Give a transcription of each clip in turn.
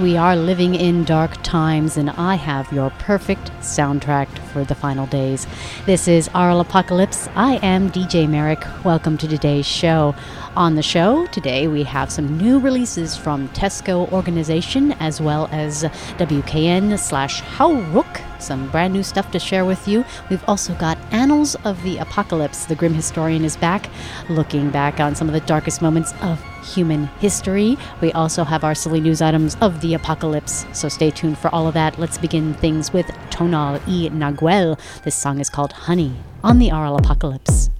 we are living in dark times, and I have your perfect soundtrack for the final days. This is Aural Apocalypse. I am DJ Merrick. Welcome to today's show. On the show today, we have some new releases from Tesco Organization, as well as WKN/Hau Ruck. Some brand new stuff to share with you. We've also got Annals of the Apocalypse. The Grim Historian is back, looking back on some of the darkest moments of human history. We also have our silly news items of the apocalypse, so stay tuned for all of that. Let's begin things with Tonal Y Nagual. This song is called Honey on the Aural Apocalypse.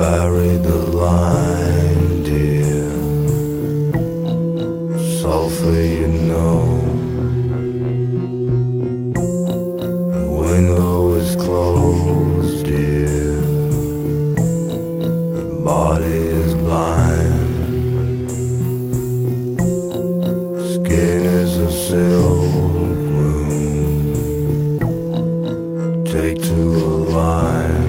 Bury the line, dear. Sulphur, you know. The window is closed, dear. The body is blind. Skin is a silk wound. Take to a line.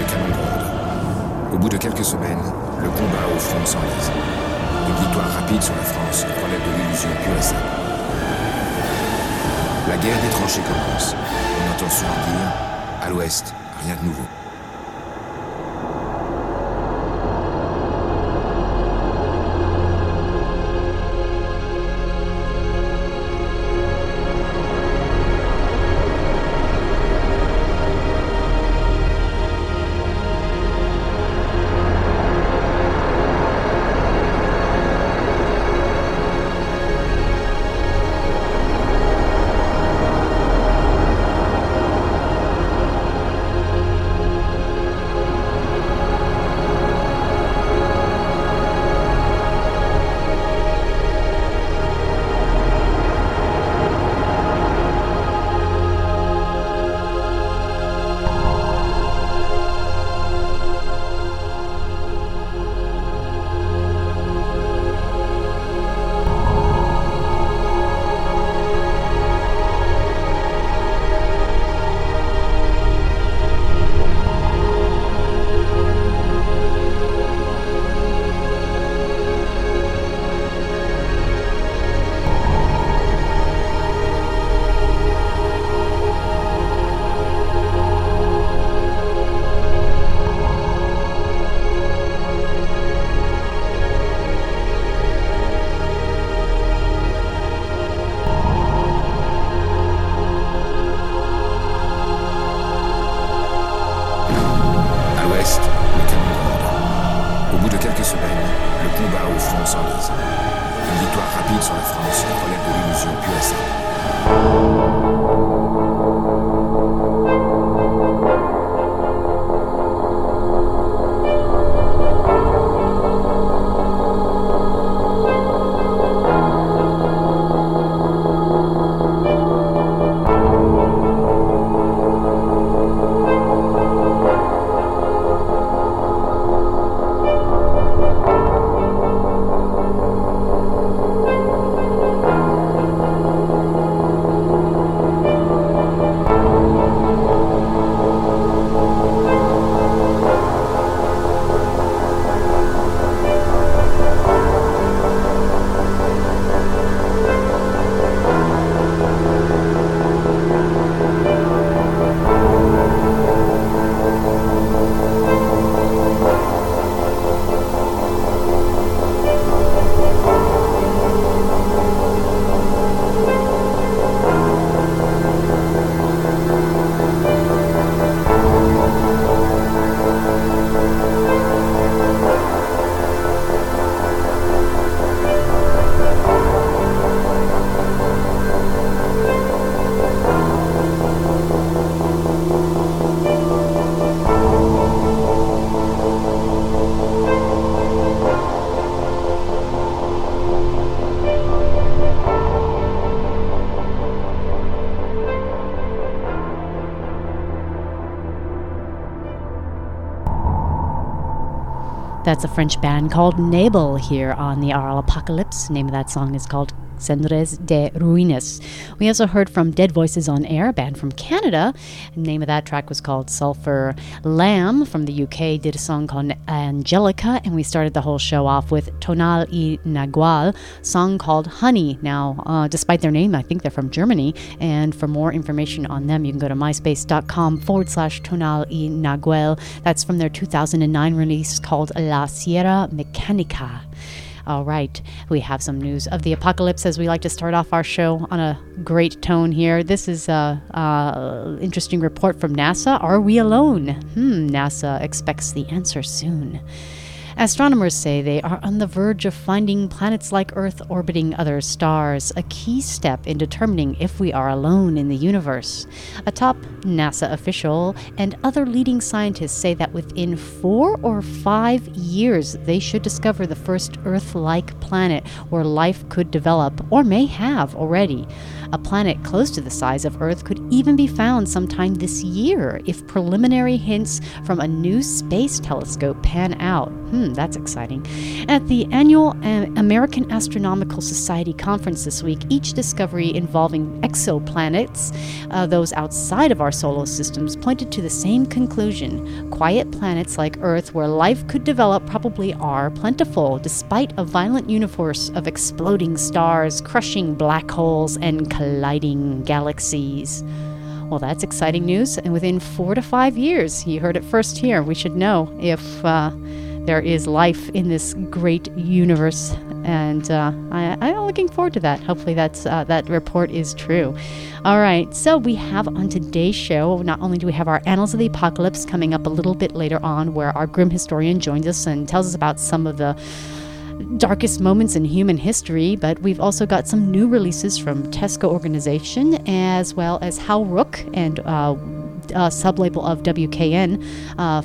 de Cameron. Au bout de quelques semaines, le combat au front s'enlise. Une victoire rapide sur la France relève de l'illusion pure et simple. La guerre des tranchées commence. On entend souvent dire, à l'ouest, rien de nouveau. That's a French band called Nebel here on the Aural Apocalypse. The name of that song is called Cendres de Ruines. We also heard from Dead Voices on Air, a band from Canada. The name of that track was called Sulphur Lamb. From the UK, did a song called Angelica, and we started the whole show off with Tonal Y Nagual, song called Honey. Now, despite their name, I think they're from Germany, and for more information on them, you can go to myspace.com/Tonal Y Nagual. That's from their 2009 release called La Sierra Mechanica. All right, we have some news of the apocalypse, as we like to start off our show on a great tone here. This is an interesting report from NASA. Are we alone? NASA expects the answer soon. Astronomers say they are on the verge of finding planets like Earth orbiting other stars, a key step in determining if we are alone in the universe. A top NASA official and other leading scientists say that within 4 or 5 years, they should discover the first Earth-like planet where life could develop, or may have already. A planet close to the size of Earth could even be found sometime this year if preliminary hints from a new space telescope pan out. That's exciting. At the annual American Astronomical Society conference this week, each discovery involving exoplanets, those outside of our solar systems, pointed to the same conclusion. Quiet planets like Earth, where life could develop, probably are plentiful, despite a violent universe of exploding stars, crushing black holes, and colliding galaxies. Well, that's exciting news, and within 4 to 5 years, you heard it first here, we should know if there is life in this great universe, and I'm looking forward to that. Hopefully that report is true. All right, so we have on today's show, not only do we have our Annals of the Apocalypse coming up a little bit later on, where our Grim Historian joins us and tells us about some of the darkest moments in human history, but we've also got some new releases from Tesco Organization, as well as Hau Ruck and sublabel of WKN,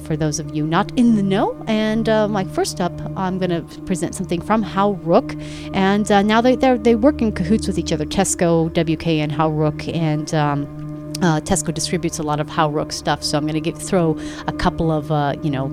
for those of you not in the know. And like first up, I'm going to present something from Hau Ruck, and now they work in cahoots with each other, Tesco, WKN, Hau Ruck, and Tesco distributes a lot of Hau Ruck stuff, so I'm going to throw a couple of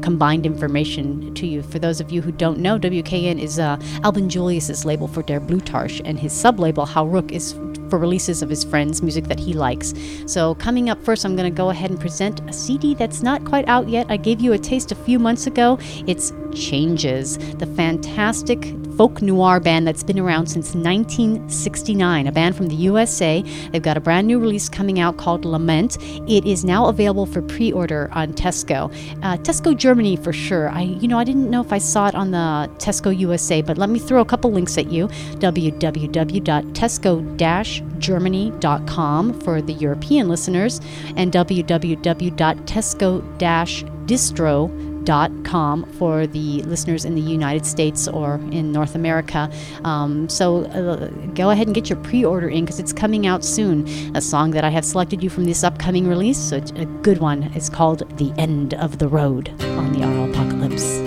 combined information to you. For those of you who don't know, WKN is Albin Julius's label for Der Blutharsch, and his sub-label Hau Ruck is for releases of his friends' music that he likes. So coming up first, I'm going to go ahead and present a CD that's not quite out yet. I gave you a taste a few months ago. It's Changes, the fantastic folk noir band that's been around since 1969, a band from the USA. They've got a brand new release coming out called Lament. It is now available for pre-order on Tesco. Tesco Germany for sure. I didn't know if I saw it on the Tesco USA, but let me throw a couple links at you. www.tesco-germany.com for the European listeners, and www.tesco-distro.com for the listeners in the United States or in North America. So go ahead and get your pre-order in, because it's coming out soon. A song that I have selected you from this upcoming release, so it's a good one, is called The End of the Road on the Aural Apocalypse.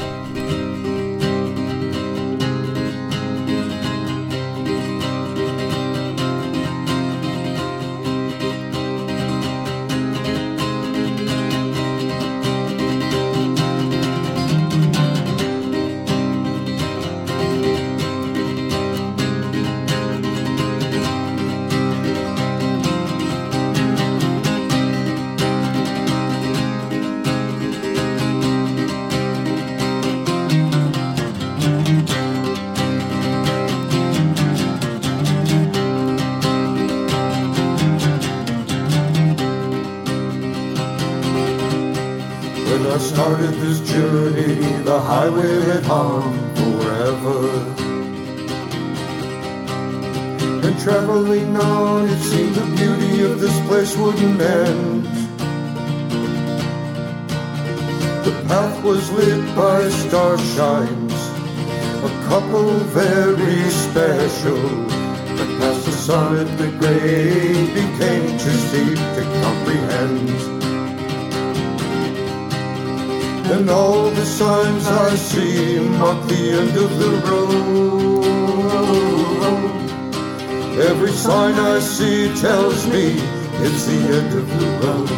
Tells me it's the end of the road.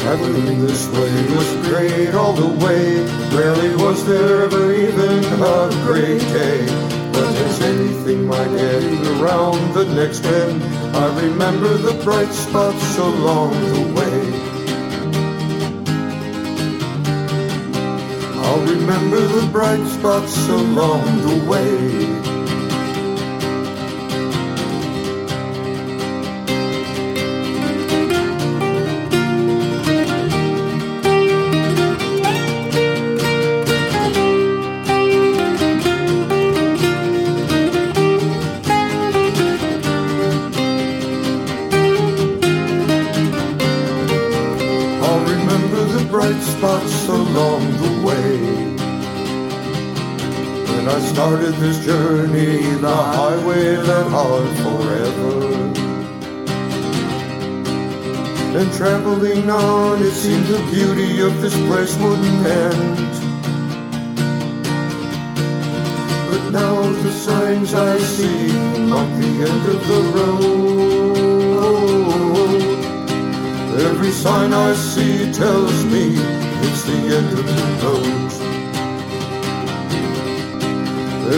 Traveling this way was great all the way. Rarely was there ever even a great day. But as anything might end around the next bend, I remember the bright spots along the way. I'll remember the bright spots along the way. Started this journey, the highway that hard forever. And traveling on, it seemed the beauty of this place wouldn't end. But now the signs I see mark the end of the road. Every sign I see tells me it's the end of the road.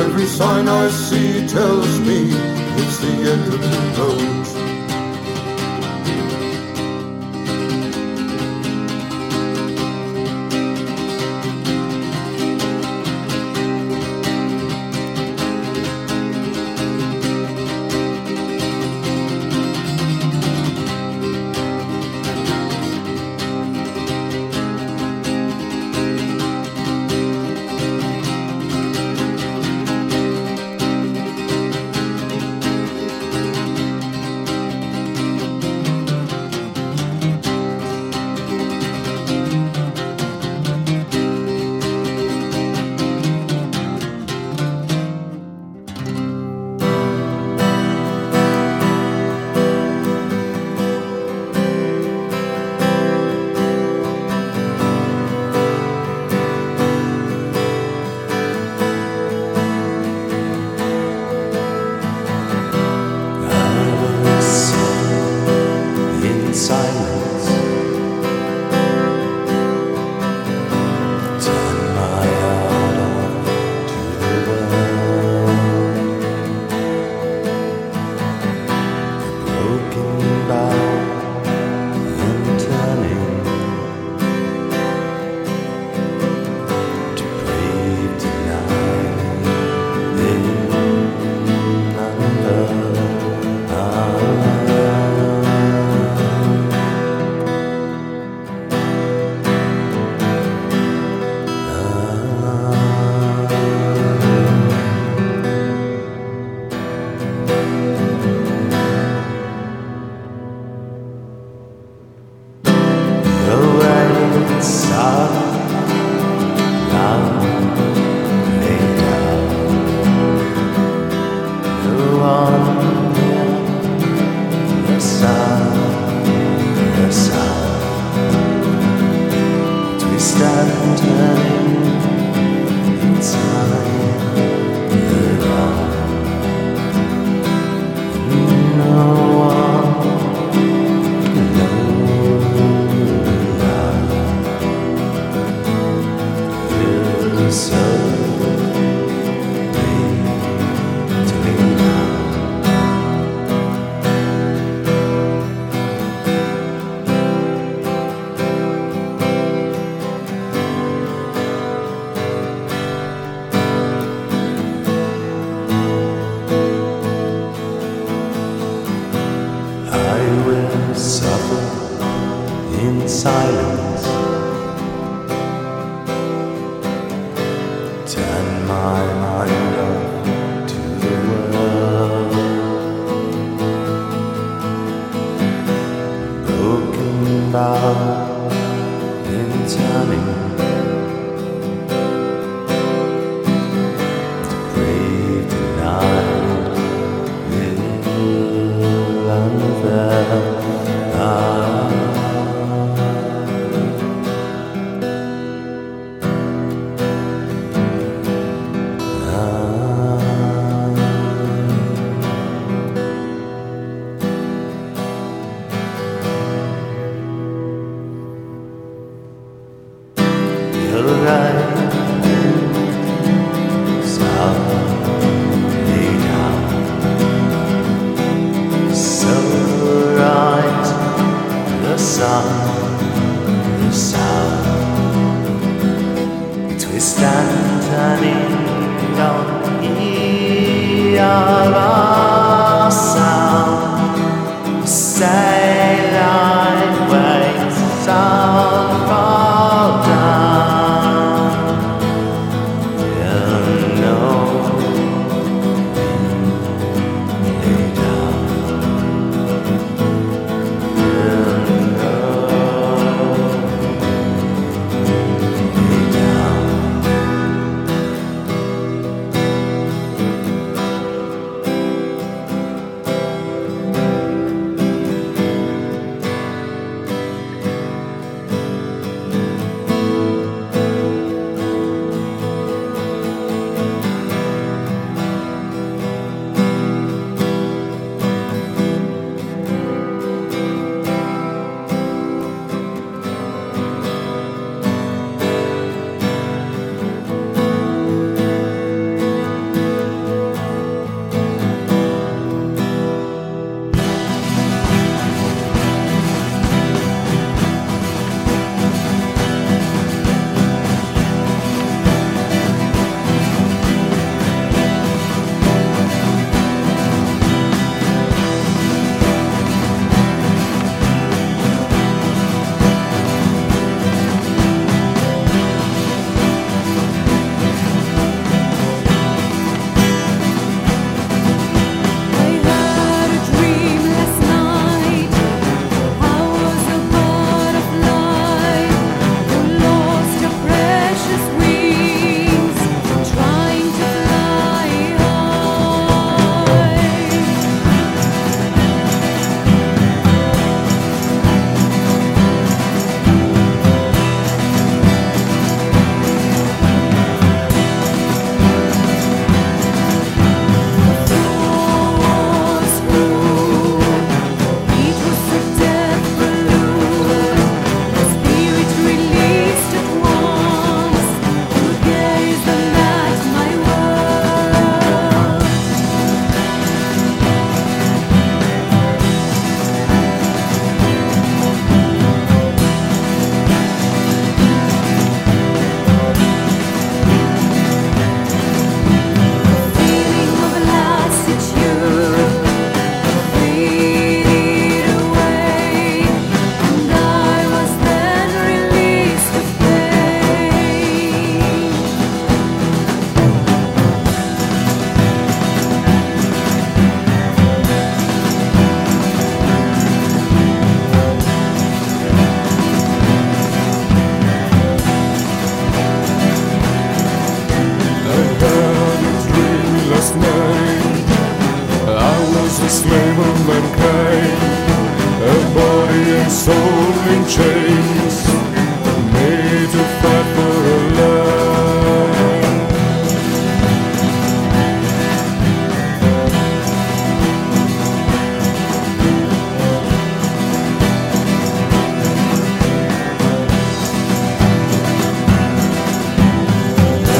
Every sign I see tells me it's the end of the road. mankind, a body and soul in chains, made to fight for a life.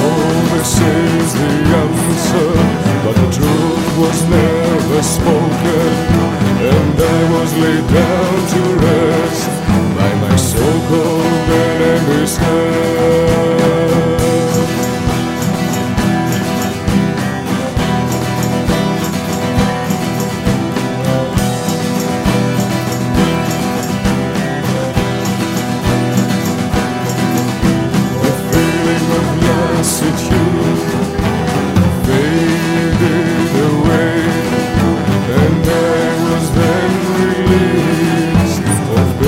Oh, this is the answer, but the truth was never spoken. And I was laid down to rest by my so-called enemy's hand. The feeling of lassitude faded away, and I then release of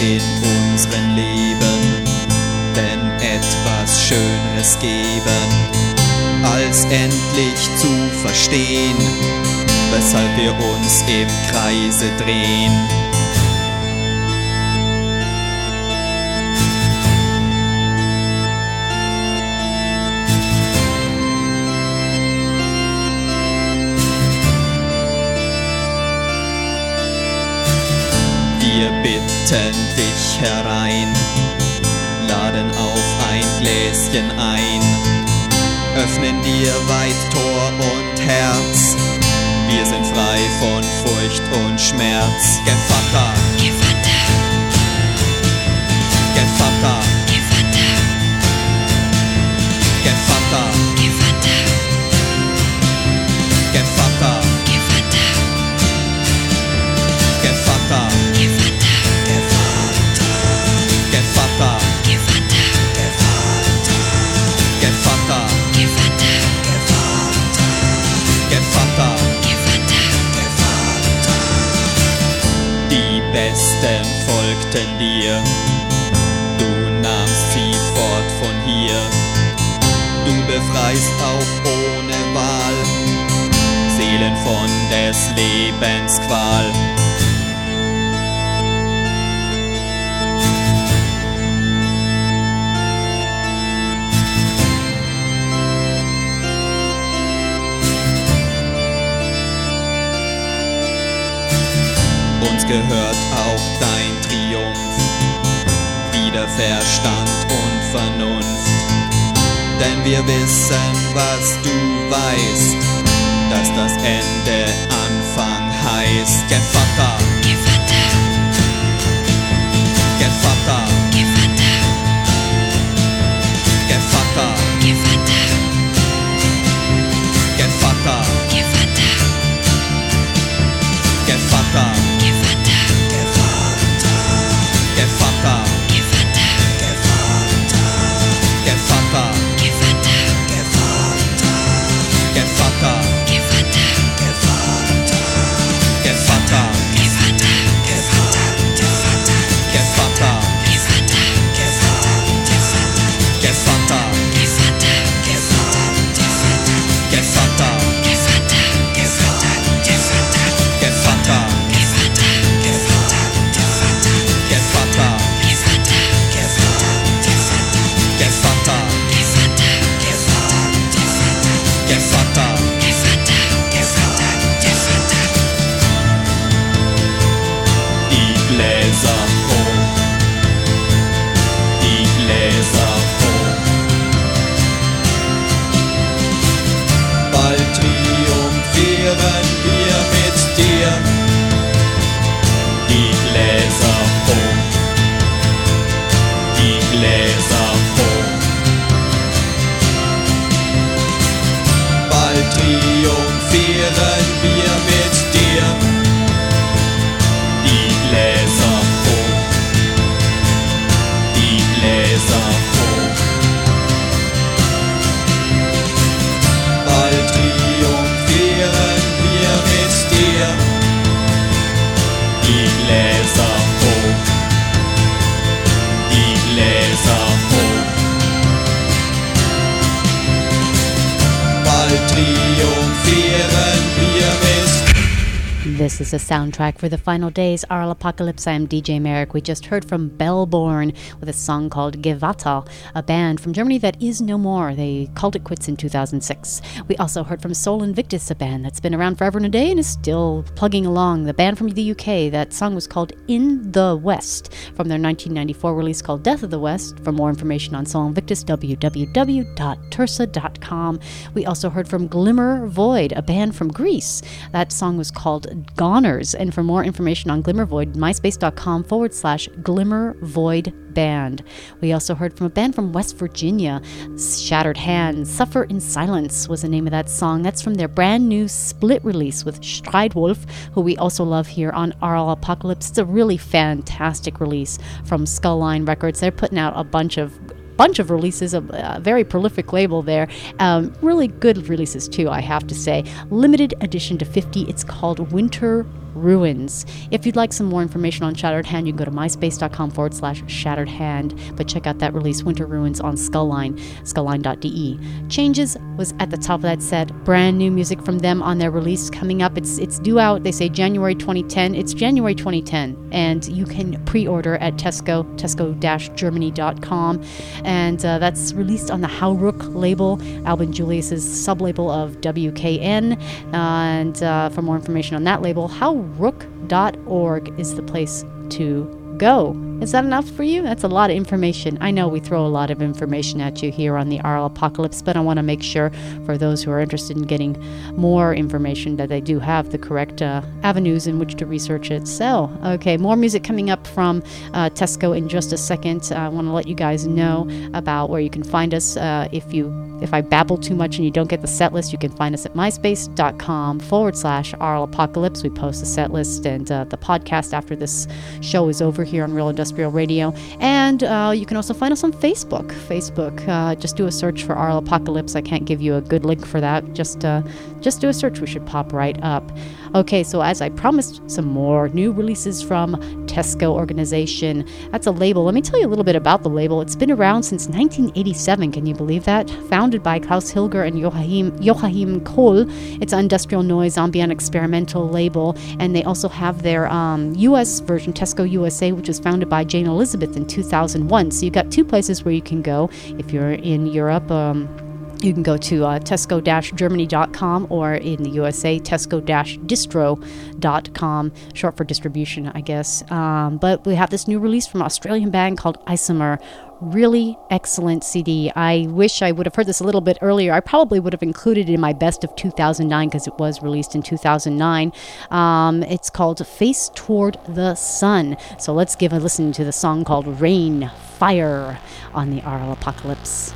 in unserem Leben, denn etwas Schöneres geben, als endlich zu verstehen, weshalb wir uns im Kreise drehen. Wir bitten dich herein, laden auf ein Gläschen ein, öffnen dir weit Tor und Herz, wir sind frei von Furcht und Schmerz. Gevatter, Gevatter, Gevatter, Gevatter, Gevatter, Gevatter, Gevatter, Gevatter, Gevatter. Die Besten folgten dir, du nahmst sie fort von hier, du befreist auch ohne Wahl Seelen von des Lebens Qual. Uns gehört auch dein Triumph, wieder Verstand und Vernunft, denn wir wissen, was du weißt, dass das Ende Anfang heißt. Gevatter, Gevatter, Gevatter, Gevatter, Gevatter, Gevatter, Gevatter, Gevatter, Gevatter. This is a soundtrack for the final days, Aural Apocalypse. I am DJ Merrick. We just heard from Bellborn with a song called Gevatter, a band from Germany that is no more. They called it quits in 2006. We also heard from Sol Invictus, a band that's been around forever and a day and is still plugging along. The band from the UK, that song was called In the West, from their 1994 release called Death of the West. For more information on Sol Invictus, www.tursa.com. We also heard from Glimmer Void, a band from Greece. That song was called Goners, and for more information on Glimmer Void, myspace.com/Glimmer Void Band. We also heard from a band from West Virginia, Shattered Hands. Suffer in Silence was the name of that song. That's from their brand new split release with Streitwolf, who we also love here on Aural Apocalypse. It's a really fantastic release from Skull Line Records. They're putting out a bunch of releases, a very prolific label there. Really good releases too, I have to say. Limited edition to 50. It's called Winter Ruins. If you'd like some more information on Shattered Hand, you can go to myspace.com/Shattered Hand, but check out that release, Winter Ruins, on Skullline, skullline.de. Changes was at the top of that set. Brand new music from them on their release coming up. It's due out, they say, January 2010. It's January 2010, and you can pre-order at Tesco, tesco-germany.com, and that's released on the Hau Ruck label, Albin Julius's sub-label of WKN, and for more information on that label, hauruck.org is the place to go. Is that enough for you? That's a lot of information. I know we throw a lot of information at you here on the Aural Apocalypse, but I want to make sure for those who are interested in getting more information that they do have the correct avenues in which to research it. So, okay, more music coming up from Tesco in just a second. I want to let you guys know about where you can find us. If I babble too much and you don't get the set list, you can find us at myspace.com/Aural Apocalypse. We post the set list and the podcast after this show is over here on Real Industrial Radio. And you can also find us on Facebook. Just do a search for Aural Apocalypse. I can't give you a good link for that. Just do a search. We should pop right up. Okay, so as I promised, some more new releases from Tesco Organization. That's a label. Let me tell you a little bit about the label. It's been around since 1987. Can you believe that? Founded by Klaus Hilger and Joachim Kohl. It's an industrial noise, ambient, experimental label. And they also have their U.S. version, Tesco USA, which was founded by Jane Elizabeth in 2001. So you've got two places where you can go if you're in Europe. You can go to tesco-germany.com, or in the USA, tesco-distro.com, short for distribution, I guess. But we have this new release from an Australian band called Isomer. Really excellent CD. I wish I would have heard this a little bit earlier. I probably would have included it in my best of 2009 because it was released in 2009. It's called Face Toward the Sun. So let's give a listen to the song called Rain, Fire on the Aural Apocalypse.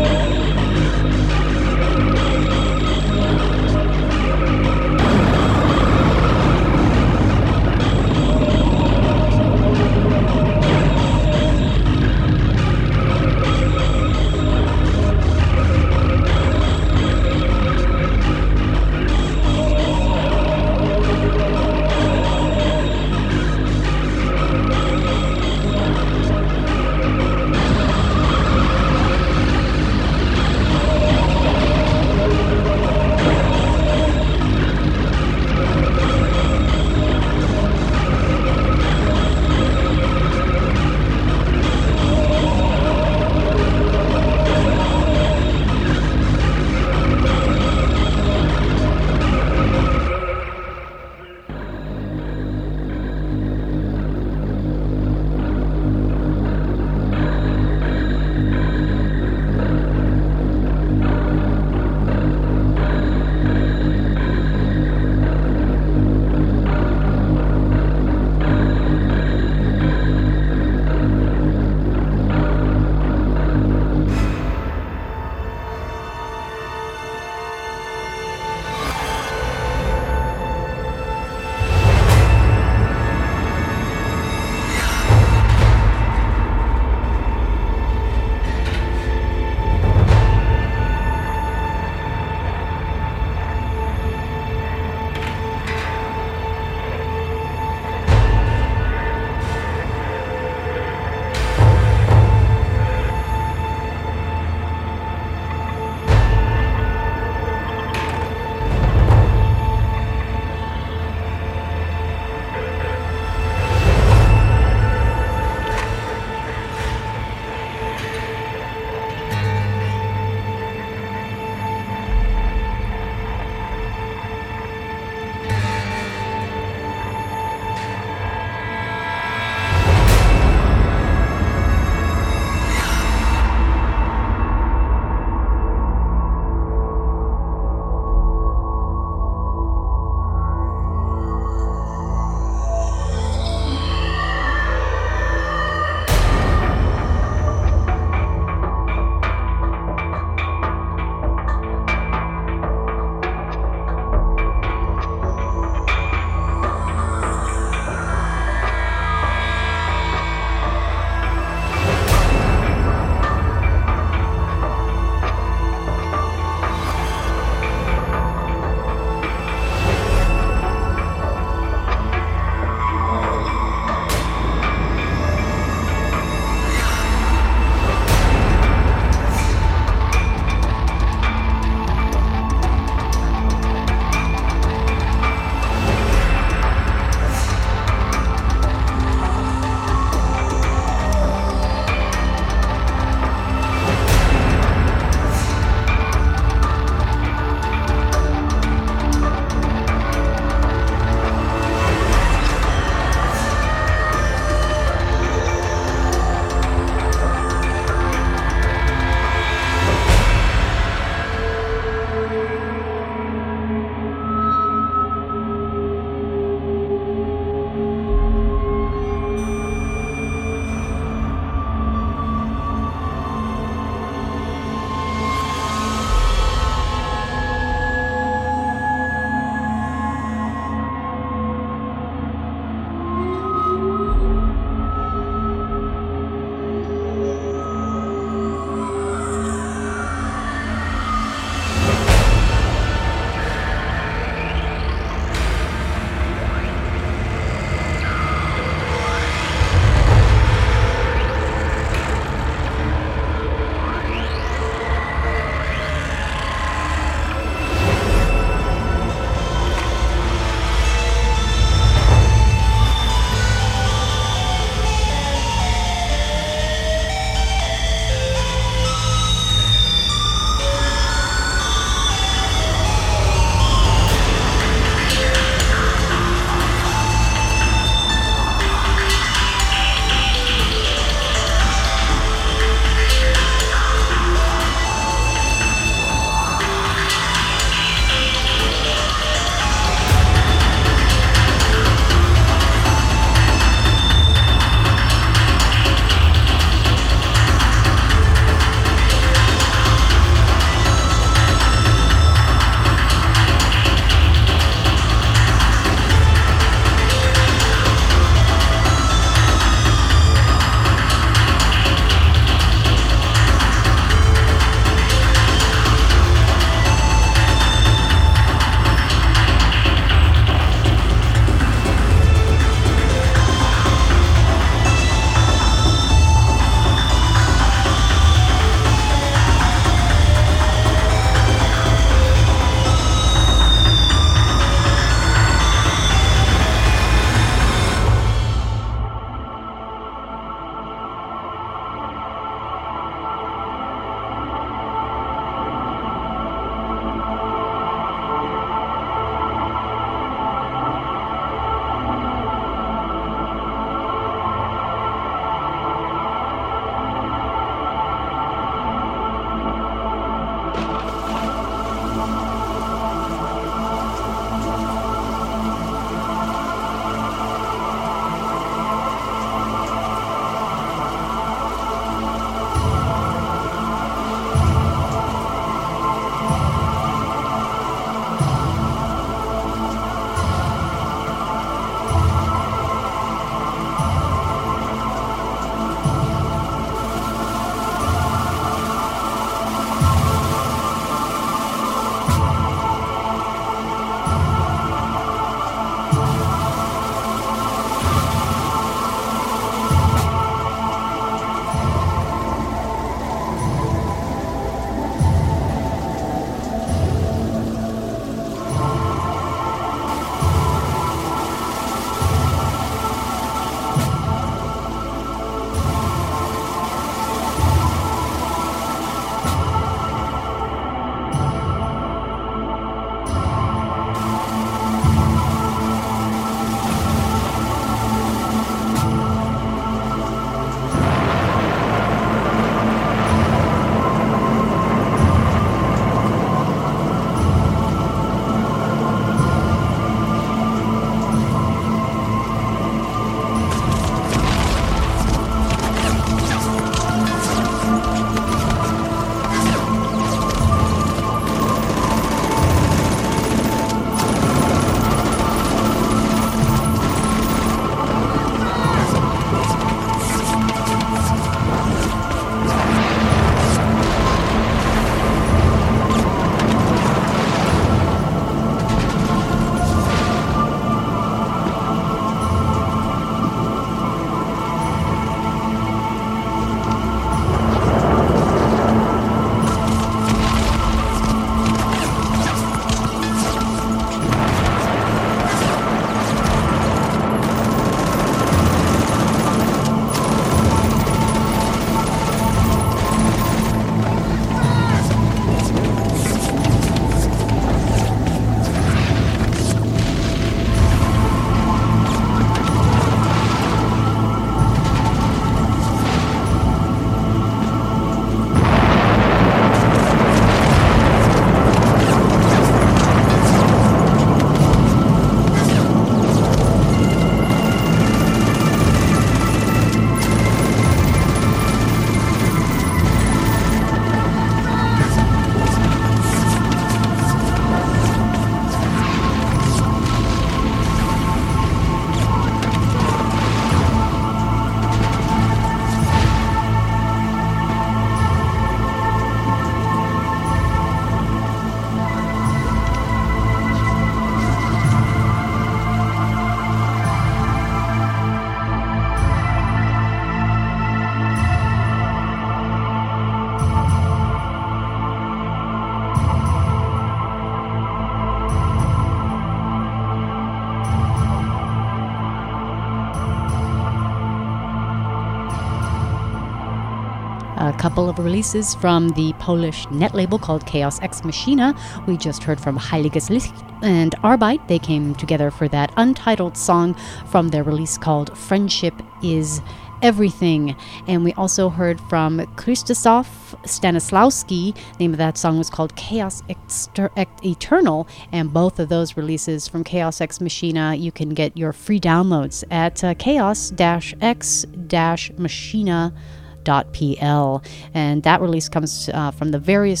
a couple of releases from the Polish net label called Chaos X Machina. We just heard from Heiliges Licht and Arbeit. They came together for that untitled song from their release called Friendship is Everything. And we also heard from Krzysztof Stanislawski. The name of that song was called Chaos Eternal, and both of those releases from Chaos X Machina, you can get your free downloads at chaos-x-machina.pl. And that release comes from the various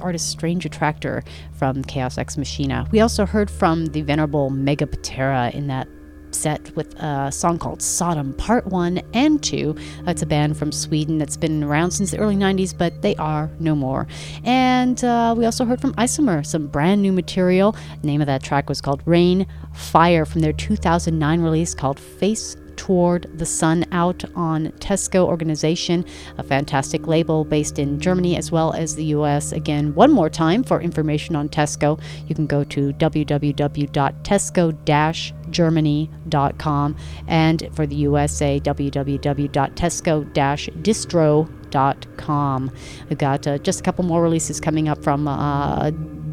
artists Strange Attractor from Chaos X Machina. We also heard from the venerable Megaptera in that set with a song called Sodom Part 1 and 2. It's a band from Sweden that's been around since the early 90s, but they are no more. And we also heard from Isomer, some brand new material. The name of that track was called Rain Fire from their 2009 release called Face Toward the Sun, out on Tesco Organization, a fantastic label based in Germany as well as the US. Again, one more time for information on Tesco, you can go to www.tesco-germany.com, and for the USA, www.tesco-distro.com. We've got just a couple more releases coming up from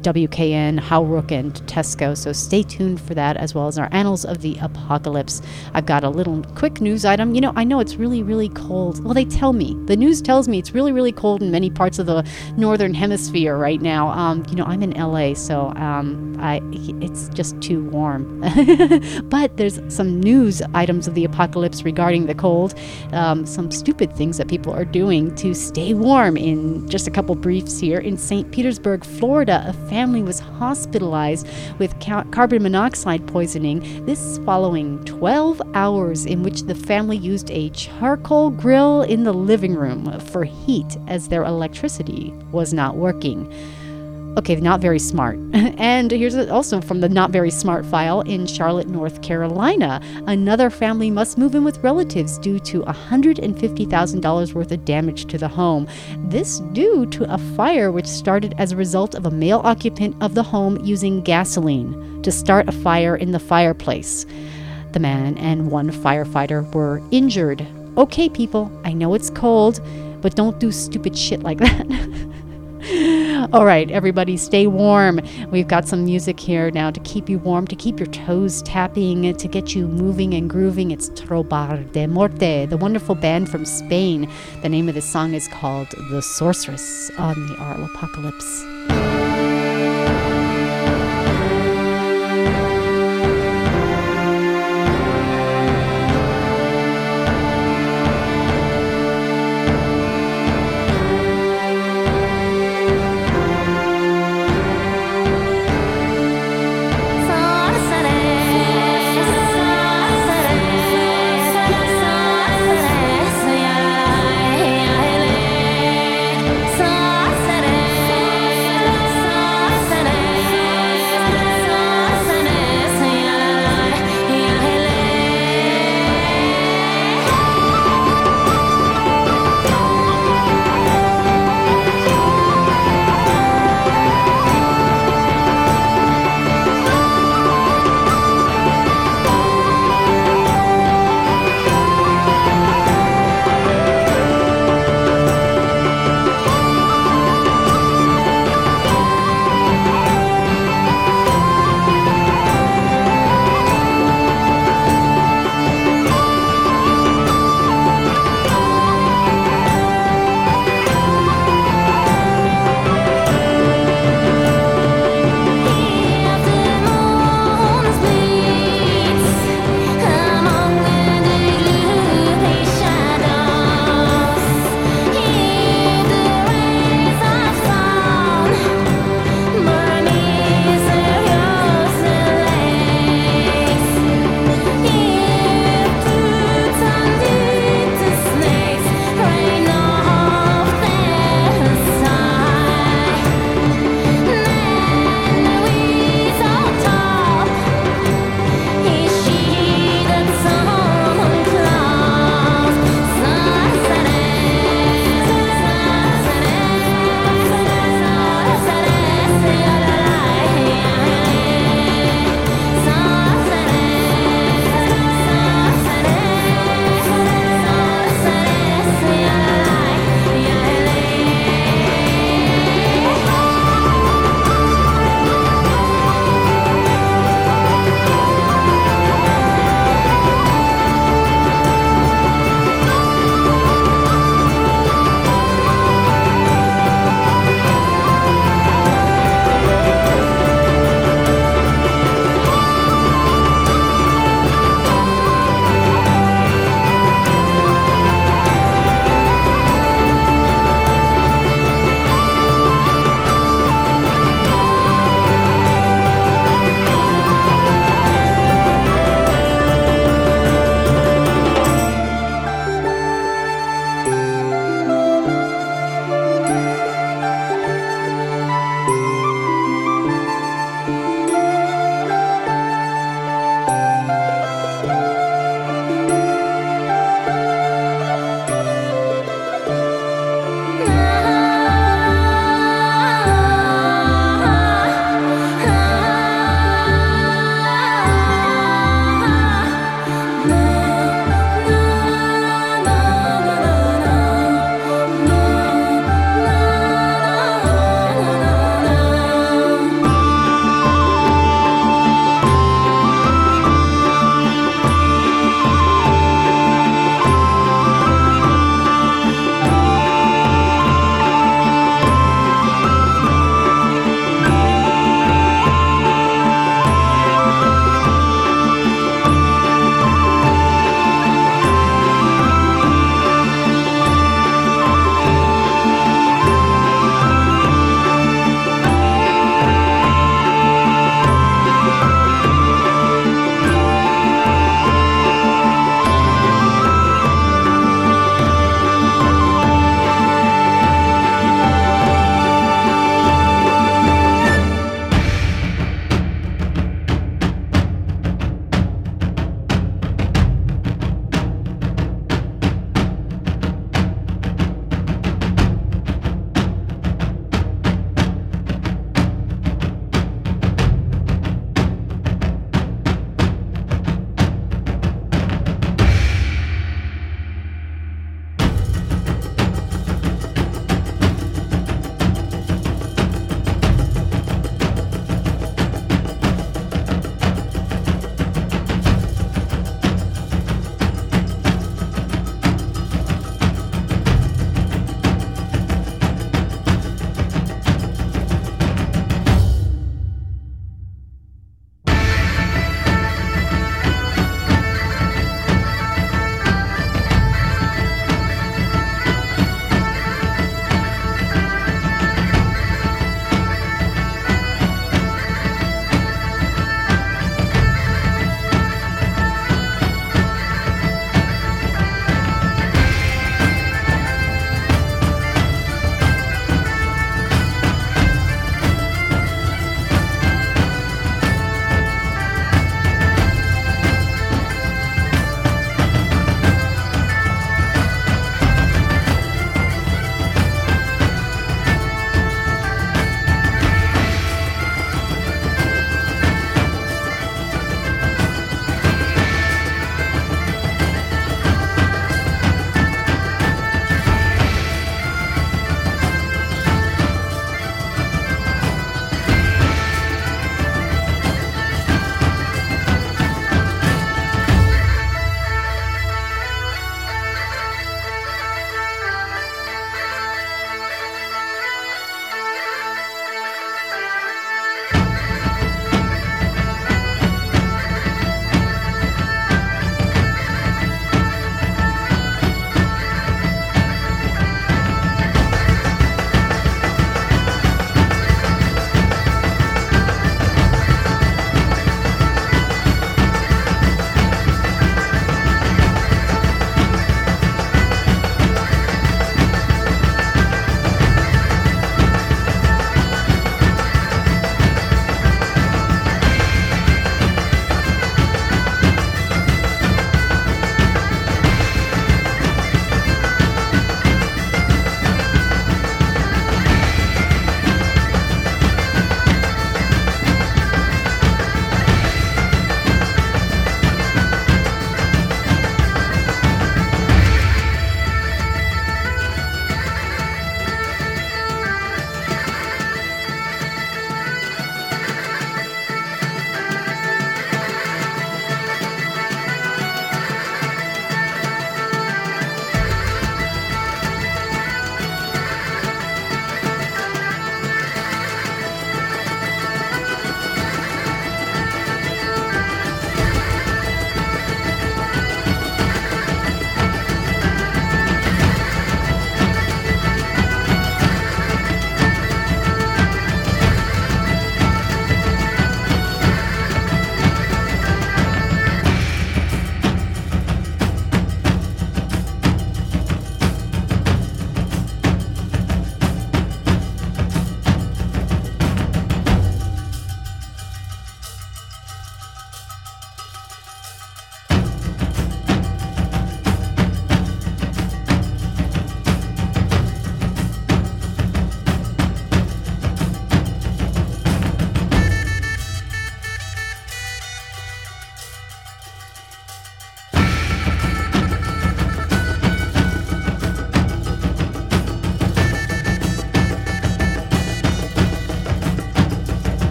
WKN, Hau Ruck, and Tesco, so stay tuned for that, as well as our Annals of the Apocalypse. I've got a little quick news item. You know, I know it's really, really cold. Well, they tell me. The news tells me it's really, really cold in many parts of the northern hemisphere right now. You know, I'm in LA, so it's just too warm. But there's some news items of the apocalypse regarding the cold, some stupid things that people are doing to stay warm. In just a couple briefs here, in St. Petersburg, Florida, a family was hospitalized with carbon monoxide poisoning. This following 12 hours in which the family used a charcoal grill in the living room for heat as their electricity was not working. Okay, not very smart. And here's also from the not very smart file. In Charlotte, North Carolina, another family must move in with relatives due to $150,000 worth of damage to the home. This due to a fire which started as a result of a male occupant of the home using gasoline to start a fire in the fireplace. The man and one firefighter were injured. Okay, people, I know it's cold, but don't do stupid shit like that. All right, everybody, stay warm. We've got some music here now to keep you warm, to keep your toes tapping, to get you moving and grooving. It's Trobar de Morte, the wonderful band from Spain. The name of this song is called The Sorceress on the Aural Apocalypse.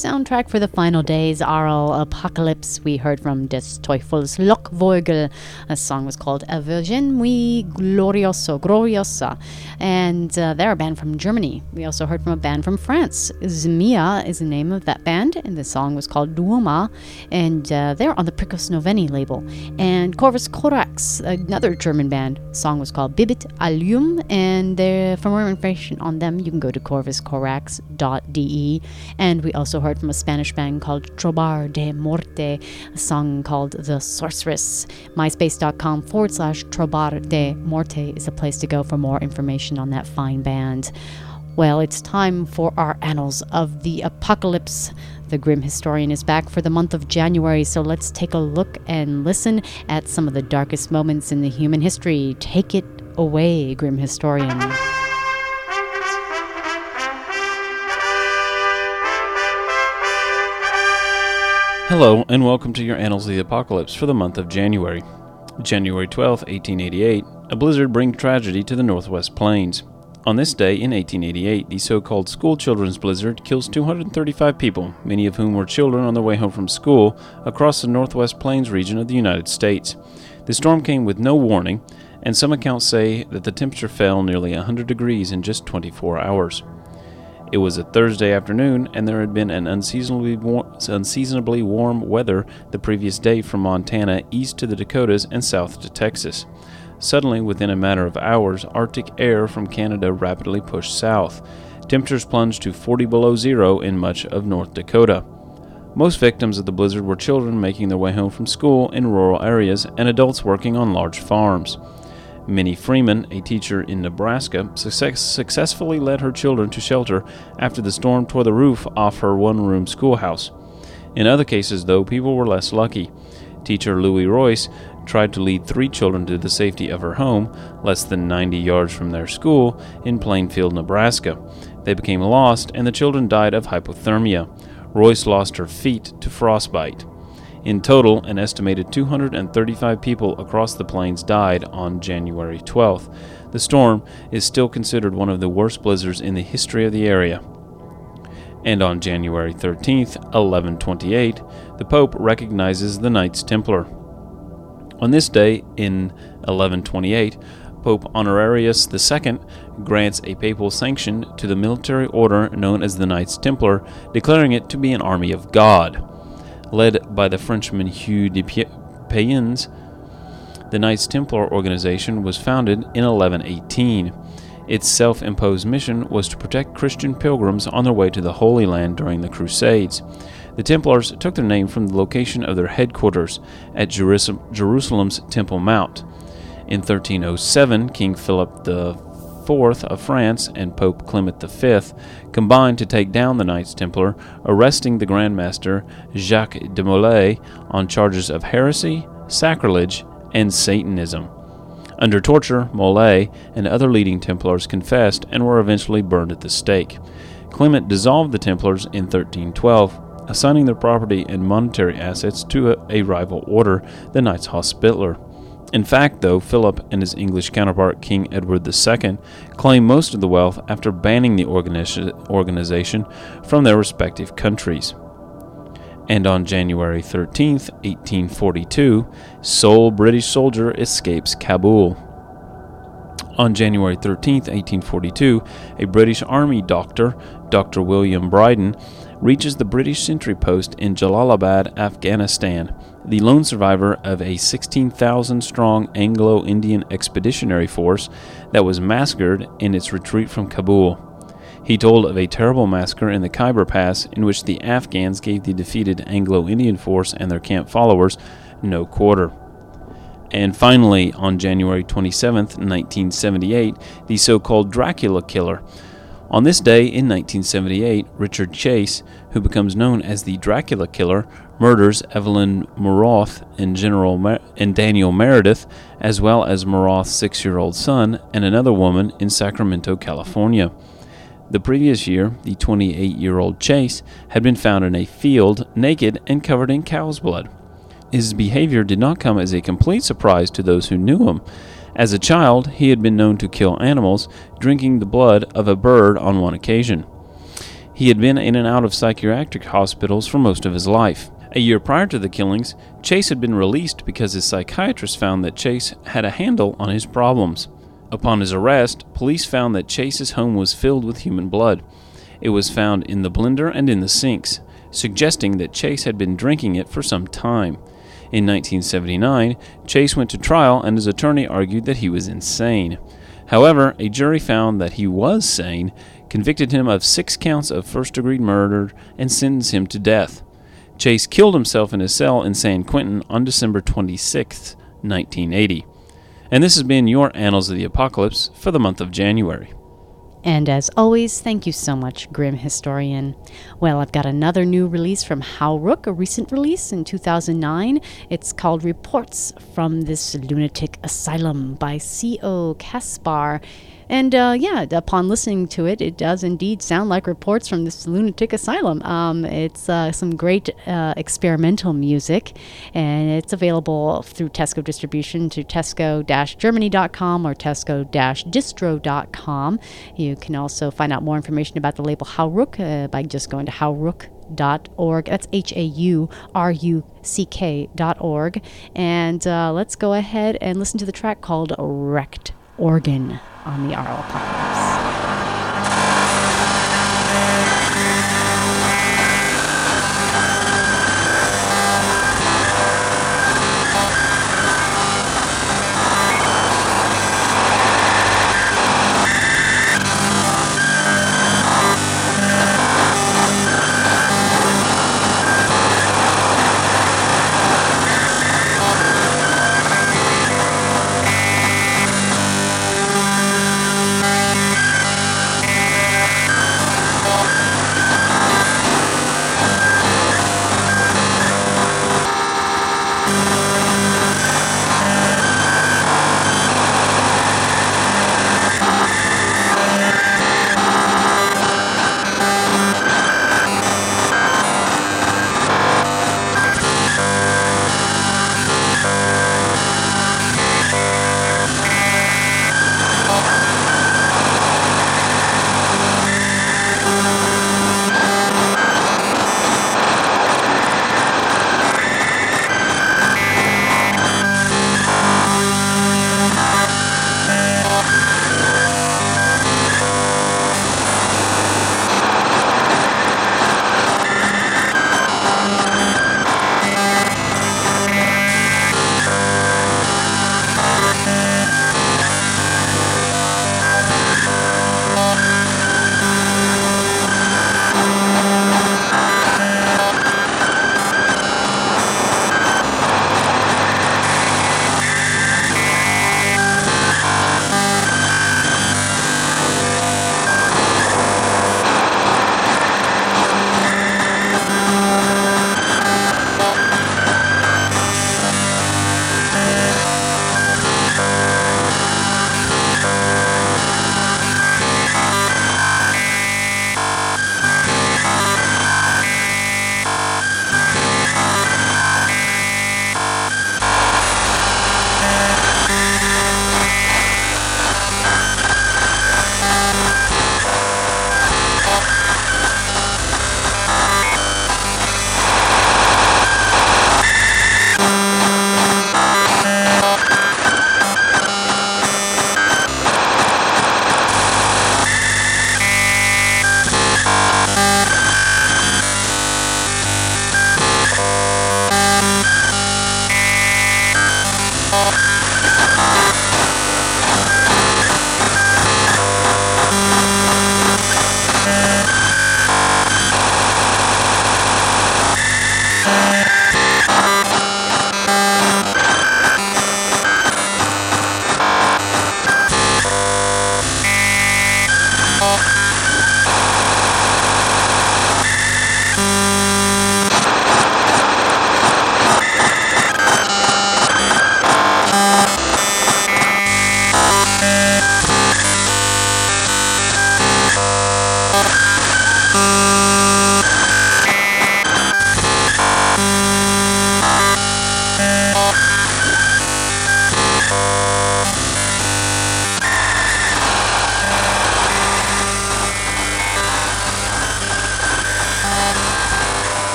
soundtrack for the final days, Aural Apocalypse, we heard from Des Teufels Lockvogel. A song was called A Virgin Muy Gloriosa. And they're a band from Germany. We also heard from a band from France. Zmia is the name of that band, and the song was called Duoma. And they're on the Pricus Noveni label. And Corvus Corax, another German band, song was called Bibit Allium. And for more information on them, you can go to corvuscorax.de. And we also heard from a Spanish band called Trobar de Morte, a song called The Sorceress. myspace.com/Trobar de Morte is a place to go for more information on that fine band. Well, it's time for our Annals of the Apocalypse. The Grim Historian is back for the month of January, so let's take a look and listen at some of the darkest moments in the human history. Take it away, Grim Historian. Hello, and welcome to your Annals of the Apocalypse for the month of January. January 12, 1888, a blizzard brings tragedy to the Northwest Plains. On this day in 1888, the so-called school children's blizzard kills 235 people, many of whom were children on their way home from school, across the Northwest Plains region of the United States. The storm came with no warning, and some accounts say that the temperature fell nearly 100 degrees in just 24 hours. It was a Thursday afternoon, and there had been an unseasonably warm weather the previous day from Montana east to the Dakotas and south to Texas. Suddenly, within a matter of hours, Arctic air from Canada rapidly pushed south. Temperatures plunged to 40 below zero in much of North Dakota. Most victims of the blizzard were children making their way home from school in rural areas and adults working on large farms. Minnie Freeman, a teacher in Nebraska, successfully led her children to shelter after the storm tore the roof off her one-room schoolhouse. In other cases, though, people were less lucky. Teacher Louie Royce tried to lead three children to the safety of her home, less than 90 yards from their school, in Plainfield, Nebraska. They became lost, and the children died of hypothermia. Royce lost her feet to frostbite. In total, an estimated 235 people across the plains died on January 12th. The storm is still considered one of the worst blizzards in the history of the area. And on January 13th, 1128, the Pope recognizes the Knights Templar. On this day in 1128, Pope Honorarius II grants a papal sanction to the military order known as the Knights Templar, declaring it to be an army of God. Led by the Frenchman Hugh de Payens, the Knights Templar organization was founded in 1118. Its self-imposed mission was to protect Christian pilgrims on their way to the Holy Land during the Crusades. The Templars took their name from the location of their headquarters at Jerusalem's Temple Mount. In 1307, King Philip IV of France and Pope Clement V combined to take down the Knights Templar, arresting the Grand Master Jacques de Molay on charges of heresy, sacrilege, and Satanism. Under torture, Molay and other leading Templars confessed and were eventually burned at the stake. Clement dissolved the Templars in 1312, assigning their property and monetary assets to a rival order, the Knights Hospitaller. In fact, though, Philip and his English counterpart King Edward II claimed most of the wealth after banning the organization from their respective countries. And on January 13, 1842, sole British soldier escapes Kabul. On January 13, 1842, a British Army doctor, Dr. William Bryden, reaches the British sentry post in Jalalabad, Afghanistan, the lone survivor of a 16,000-strong Anglo-Indian expeditionary force that was massacred in its retreat from Kabul. He told of a terrible massacre in the Khyber Pass in which the Afghans gave the defeated Anglo-Indian force and their camp followers no quarter. And finally, on January 27, 1978, the so-called Dracula Killer. On this day in 1978, Richard Chase, who becomes known as the Dracula Killer, murders Evelyn Moroth and Daniel Meredith, as well as Moroth's six-year-old son and another woman in Sacramento, California. The previous year, the 28-year-old Chase had been found in a field, naked and covered in cow's blood. His behavior did not come as a complete surprise to those who knew him. As a child, he had been known to kill animals, drinking the blood of a bird on one occasion. He had been in and out of psychiatric hospitals for most of his life. A year prior to the killings, Chase had been released because his psychiatrist found that Chase had a handle on his problems. Upon his arrest, police found that Chase's home was filled with human blood. It was found in the blender and in the sinks, suggesting that Chase had been drinking it for some time. In 1979, Chase went to trial and his attorney argued that he was insane. However, a jury found that he was sane, convicted him of 6 counts of first-degree murder, and sentenced him to death. Chase killed himself in his cell in San Quentin on December 26, 1980. And this has been your Annals of the Apocalypse for the month of January. And as always, thank you so much, Grim Historian. Well, I've got another new release from Hau Ruck, a recent release in 2009. It's called Reports from This Lunatic Asylum by C.O. Caspar. And upon listening to it, it does indeed sound like reports from this lunatic asylum. It's some great experimental music, and it's available through Tesco Distribution to tesco-germany.com or tesco-distro.com. You can also find out more information about the label Hau Ruck by just going to hauruck.org. That's hauruck.org. And let's go ahead and listen to the track called Wrecked Organ on the Aural Apocalypse.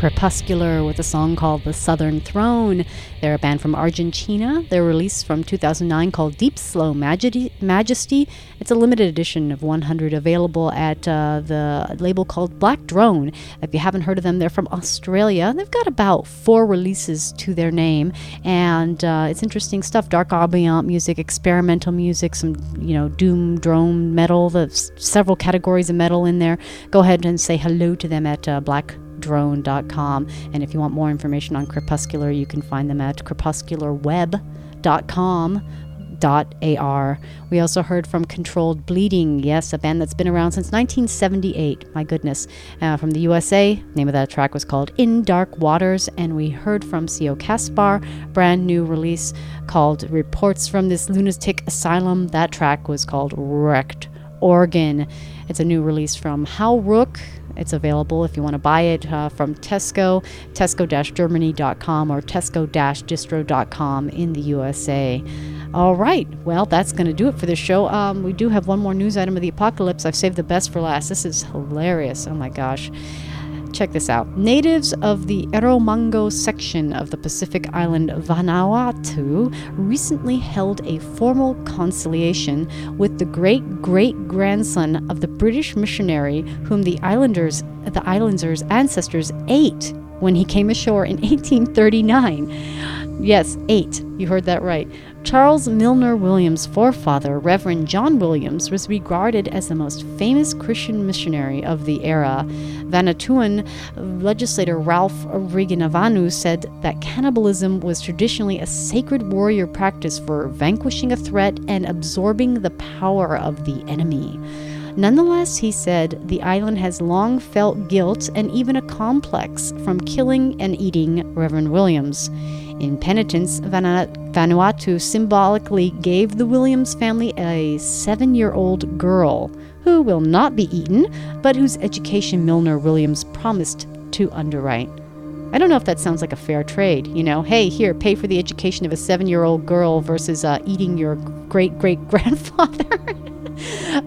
Crepuscular with a song called The Southern Throne. They're a band from Argentina. Their release from 2009 called Deep Slow Majesty. It's a limited edition of 100 available at the label called Black Drone. If you haven't heard of them, they're from Australia. They've got about 4 releases to their name, and it's interesting stuff. Dark ambient music, experimental music, some doom, drone, metal, several categories of metal in there. Go ahead and say hello to them at blackdrone.com. And if you want more information on Crepuscular, you can find them at crepuscularweb.com.ar. We also heard from Controlled Bleeding, yes, a band that's been around since 1978, my goodness, from the USA. Name of that track was called In Dark Waters. And we heard from C.O. Caspar, brand new release called Reports from This Lunatic Asylum. That track was called Wrecked Organ. It's a new release from Hau Ruck. It's available if you want to buy it from Tesco, tesco-germany.com or tesco-distro.com in the USA. All right, well, that's going to do it for this show. We do have one more news item of the apocalypse. I've saved the best for last. This is hilarious. Oh, my gosh. Check this out. Natives of the Eromango section of the Pacific island Vanuatu recently held a formal conciliation with the great-great-grandson of the British missionary whom the islanders' ancestors ate when he came ashore in 1839. Yes, ate. You heard that right. Charles Milner Williams' forefather, Reverend John Williams, was regarded as the most famous Christian missionary of the era. Vanuatuan legislator Ralph Riginavanu said that cannibalism was traditionally a sacred warrior practice for vanquishing a threat and absorbing the power of the enemy. Nonetheless, he said, the island has long felt guilt and even a complex from killing and eating Reverend Williams. In penitence, Vanuatu symbolically gave the Williams family a 7-year-old girl who will not be eaten, but whose education Milner Williams promised to underwrite. I don't know if that sounds like a fair trade, Hey, here, pay for the education of a 7-year-old girl versus eating your great-great-grandfather.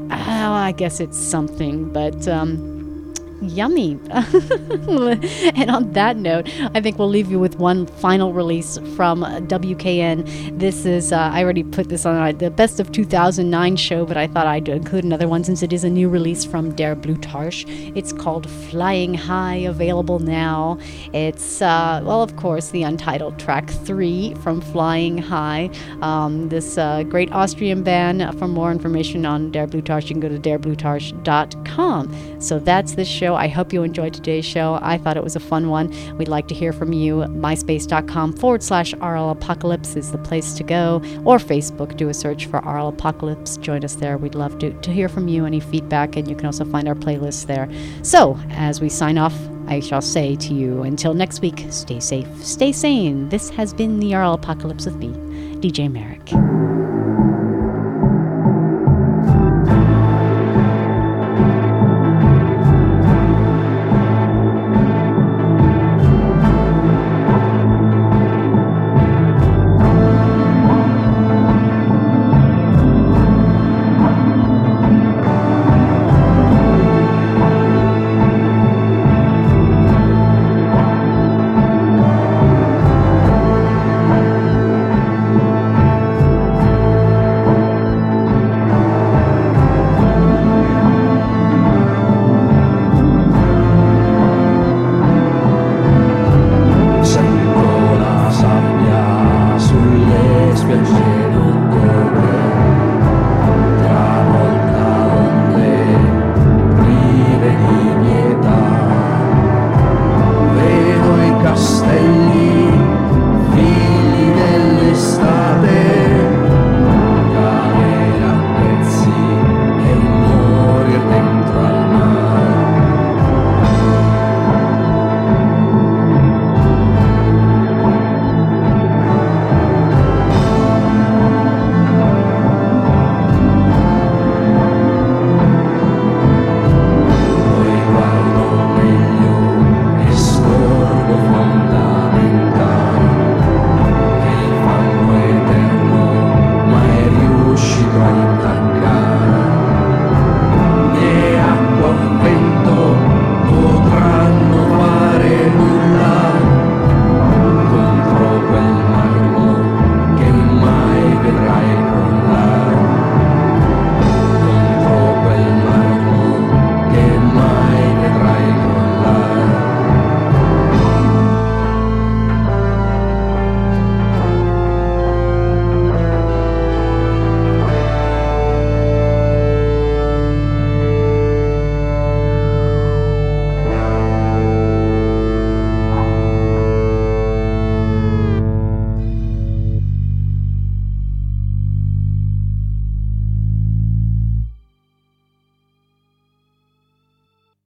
I guess it's something, but yummy. And on that note, I think we'll leave you with one final release from WKN. This is, I already put this on the Best of 2009 show, but I thought I'd include another one since it is a new release from Der Blutharsch. It's called Flying High, available now. It's, well, of course, the untitled track 3 from Flying High. This great Austrian band. For more information on Der Blutharsch, you can go to derblutarsch.com. So that's the show. I hope you enjoyed today's show. I thought it was a fun one. We'd like to hear from you. myspace.com/Aural Apocalypse is the place to go, or Facebook. Do a search for Aural Apocalypse. Join us there. We'd love to hear from you, any feedback, and you can also find our playlist there. So, as we sign off, I shall say to you, until next week, stay safe, stay sane. This has been the Aural Apocalypse with me, DJ Merrick.